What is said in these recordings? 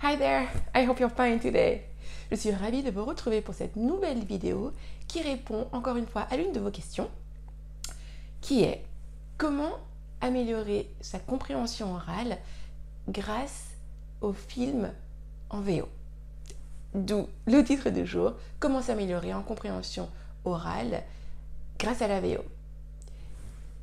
Hi there, I hope you're fine today. Je suis ravie de vous retrouver pour cette nouvelle vidéo qui répond encore une fois à l'une de vos questions, qui est comment améliorer sa compréhension orale grâce aux films en VO. D'où le titre du jour, comment s'améliorer en compréhension orale grâce à la VO.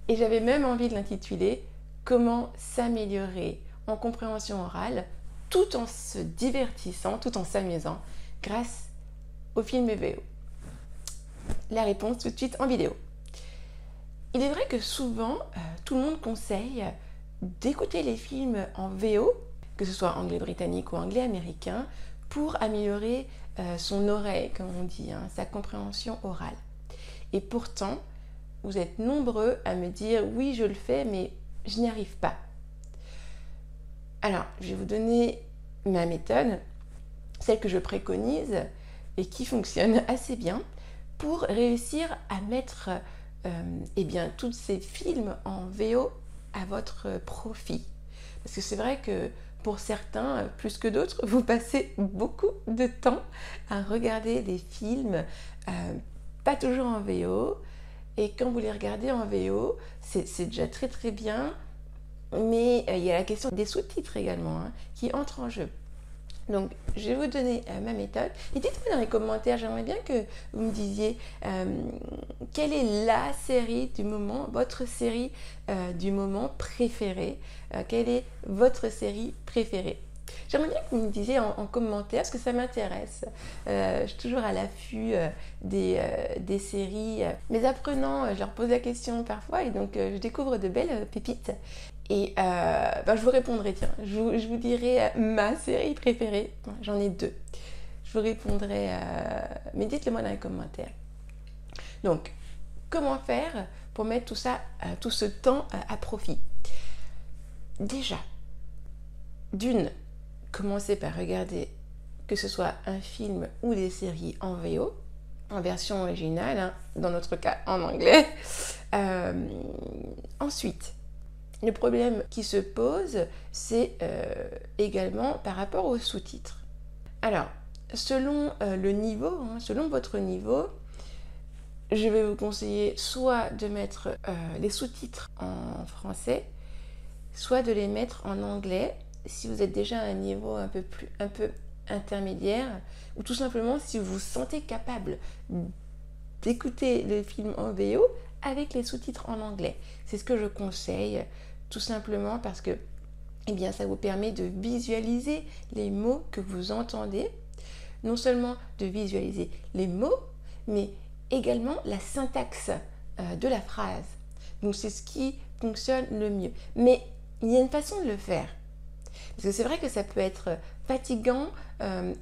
Et j'avais même envie de l'intituler comment s'améliorer en compréhension orale tout en se divertissant, tout en s'amusant, grâce aux films VO. La réponse tout de suite en vidéo. Il est vrai que souvent, tout le monde conseille d'écouter les films en VO, que ce soit anglais-britannique ou anglais-américain, pour améliorer son oreille, comme on dit, hein, sa compréhension orale. Et pourtant, vous êtes nombreux à me dire « oui, je le fais, mais je n'y arrive pas ». Alors, je vais vous donner ma méthode, celle que je préconise et qui fonctionne assez bien pour réussir à mettre tous ces films en VO à votre profit. Parce que c'est vrai que pour certains, plus que d'autres, vous passez beaucoup de temps à regarder des films pas toujours en VO. Et quand vous les regardez en VO, c'est déjà très très bien. Mais il y a la question des sous-titres également qui entre en jeu. Donc, je vais vous donner ma méthode. Et dites-moi dans les commentaires, j'aimerais bien que vous me disiez quelle est la série du moment, votre série du moment préférée. Quelle est votre série préférée? J'aimerais bien que vous me disiez en commentaire parce que ça m'intéresse. Je suis toujours à l'affût des séries. Mes apprenants, je leur pose la question parfois et donc je découvre de belles pépites. Et je vous répondrai, tiens, je vous dirai ma série préférée. J'en ai deux. Je vous répondrai, mais dites-le moi dans les commentaires. Donc, comment faire pour mettre tout ça, tout ce temps à profit? Déjà, d'une, commencez par regarder que ce soit un film ou des séries en VO, en version originale, dans notre cas en anglais. Ensuite, le problème qui se pose, c'est également par rapport aux sous-titres. Alors, selon le niveau, selon votre niveau, je vais vous conseiller soit de mettre les sous-titres en français, soit de les mettre en anglais, si vous êtes déjà à un niveau un peu intermédiaire, ou tout simplement si vous vous sentez capable d'écouter le film en VO avec les sous-titres en anglais. C'est ce que je conseille, tout simplement parce que ça vous permet de visualiser les mots que vous entendez, non seulement de visualiser les mots, mais également la syntaxe de la phrase. Donc c'est ce qui fonctionne le mieux. Mais il y a une façon de le faire. Parce que c'est vrai que ça peut être fatigant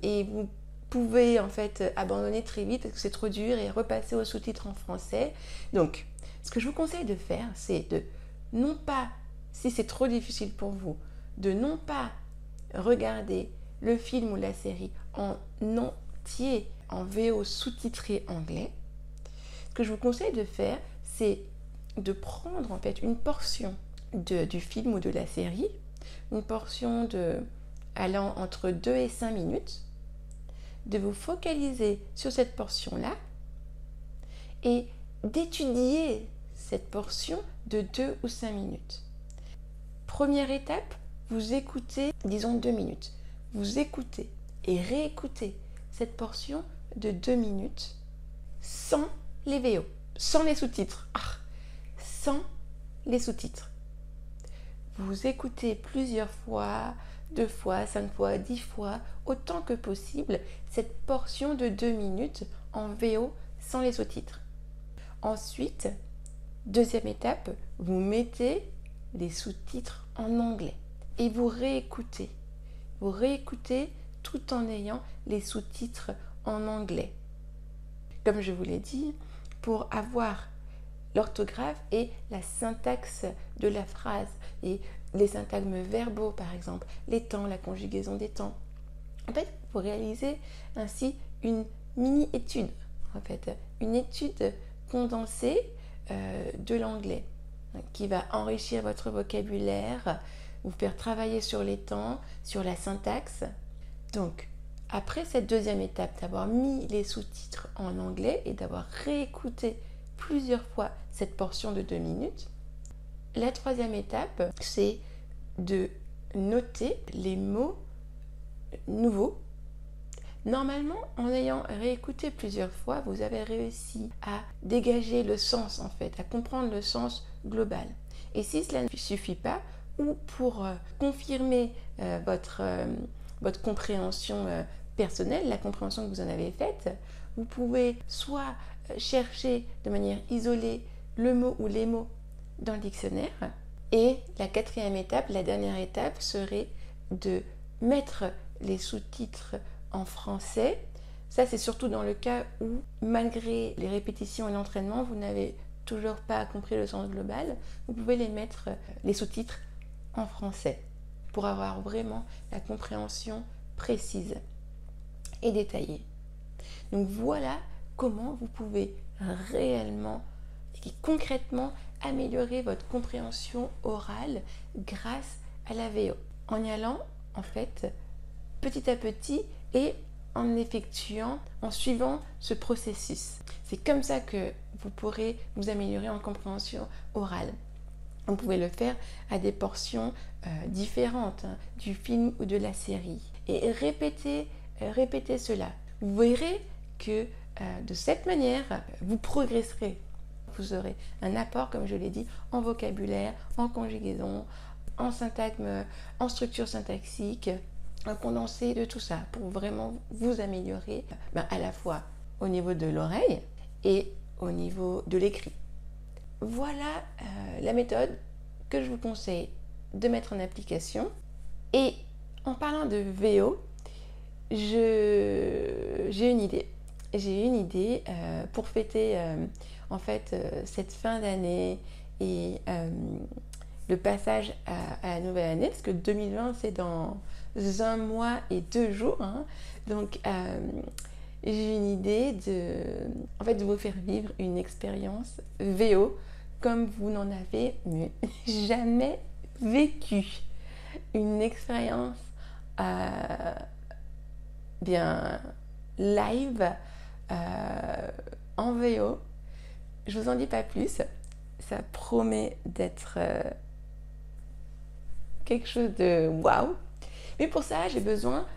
et vous pouvez en fait abandonner très vite parce que c'est trop dur et repasser aux sous-titres en français. Donc, ce que je vous conseille de faire, c'est de non pas, si c'est trop difficile pour vous, de non pas regarder le film ou la série en entier, en VO sous-titré anglais. Ce que je vous conseille de faire, c'est de prendre en fait une portion du film ou de la série, une portion allant entre 2 et 5 minutes, de vous focaliser sur cette portion-là et d'étudier cette portion de 2 ou 5 minutes. Première étape, vous écoutez, disons 2 minutes. Vous écoutez et réécoutez cette portion de 2 minutes sans les VO, sans les sous-titres. Sans les sous-titres. Vous écoutez plusieurs fois, 2 fois, 5 fois, 10 fois, autant que possible, cette portion de 2 minutes en VO sans les sous-titres. Ensuite, deuxième étape, vous mettez les sous-titres en anglais et vous réécoutez. Vous réécoutez tout en ayant les sous-titres en anglais. Comme je vous l'ai dit, pour avoir l'orthographe et la syntaxe de la phrase et les syntagmes verbaux par exemple, les temps, la conjugaison des temps. En fait, vous réalisez ainsi une mini-étude, une étude condensée de l'anglais qui va enrichir votre vocabulaire, vous faire travailler sur les temps, sur la syntaxe, Donc, après cette deuxième étape, d'avoir mis les sous-titres en anglais et d'avoir réécouté plusieurs fois cette portion de 2 minutes, la troisième étape, c'est de noter les mots nouveaux. Normalement, en ayant réécouté plusieurs fois, vous avez réussi à dégager le sens en fait, à comprendre le sens global. Et si cela ne suffit pas, ou pour confirmer votre compréhension personnelle, la compréhension que vous en avez faite, vous pouvez soit chercher de manière isolée le mot ou les mots dans le dictionnaire. Et la quatrième étape, la dernière étape, serait de mettre les sous-titres en français. Ça, c'est surtout dans le cas où, malgré les répétitions et l'entraînement, vous n'avez toujours pas compris le sens global. Vous pouvez les mettre, les sous-titres, en français pour avoir vraiment la compréhension précise et détaillée. Donc voilà comment vous pouvez réellement et concrètement améliorer votre compréhension orale grâce à la VO. En y allant, en fait, petit à petit et en effectuant, en suivant ce processus. C'est comme ça que vous pourrez vous améliorer en compréhension orale. Vous pouvez le faire à des portions différentes du film ou de la série. Et répétez cela. Vous verrez que de cette manière, vous progresserez. Vous aurez un apport, comme je l'ai dit, en vocabulaire, en conjugaison, en syntagme, en structure syntaxique, un condensé de tout ça pour vraiment vous améliorer à la fois au niveau de l'oreille et au niveau de l'écrit. Voilà la méthode que je vous conseille de mettre en application. Et en parlant de VO, j'ai une idée. J'ai une idée pour fêter cette fin d'année et le passage à la nouvelle année, parce que 2020, c'est dans 1 mois et 2 jours. Donc, j'ai une idée de vous faire vivre une expérience VO comme vous n'en avez jamais vécu. Une expérience live en VO. Je vous en dis pas plus. Ça promet d'être quelque chose de waouh. Mais pour ça, j'ai besoin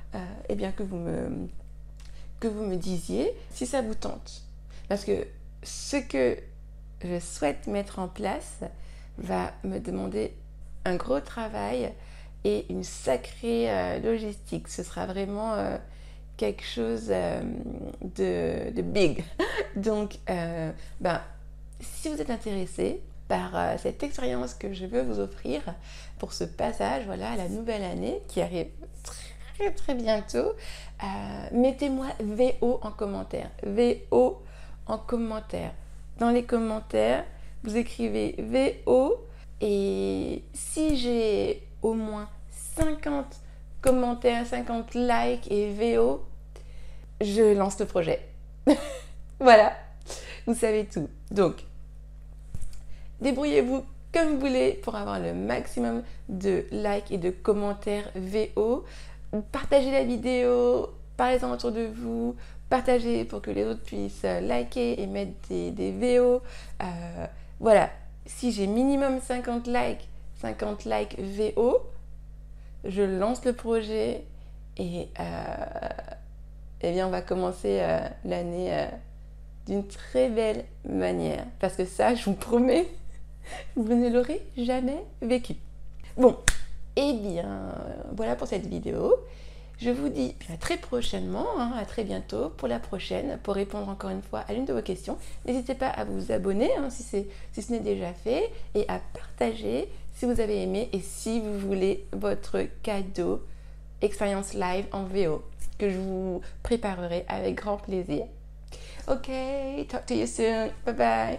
que vous me disiez si ça vous tente. Parce que ce que je souhaite mettre en place va me demander un gros travail et une sacrée logistique. Ce sera vraiment quelque chose de big. Donc, si vous êtes intéressé par cette expérience que je veux vous offrir pour ce passage à la nouvelle année qui arrive très très bientôt, mettez-moi VO en commentaire. VO en commentaire. Dans les commentaires, vous écrivez VO et si j'ai au moins 50 commentaires, 50 likes et VO, je lance le projet. Voilà, vous savez tout. Donc, débrouillez-vous comme vous voulez pour avoir le maximum de likes et de commentaires VO. Partagez la vidéo, parlez-en autour de vous, partagez pour que les autres puissent liker et mettre des VO. Si j'ai minimum 50 likes VO, je lance le projet et on va commencer l'année d'une très belle manière. Parce que ça, je vous promets, vous ne l'aurez jamais vécu. Bon, voilà pour cette vidéo. Je vous dis à très prochainement, à très bientôt pour la prochaine, pour répondre encore une fois à l'une de vos questions. N'hésitez pas à vous abonner si ce n'est déjà fait et à partager si vous avez aimé et si vous voulez votre cadeau expérience live en VO que je vous préparerai avec grand plaisir. Okay, talk to you soon. Bye-bye.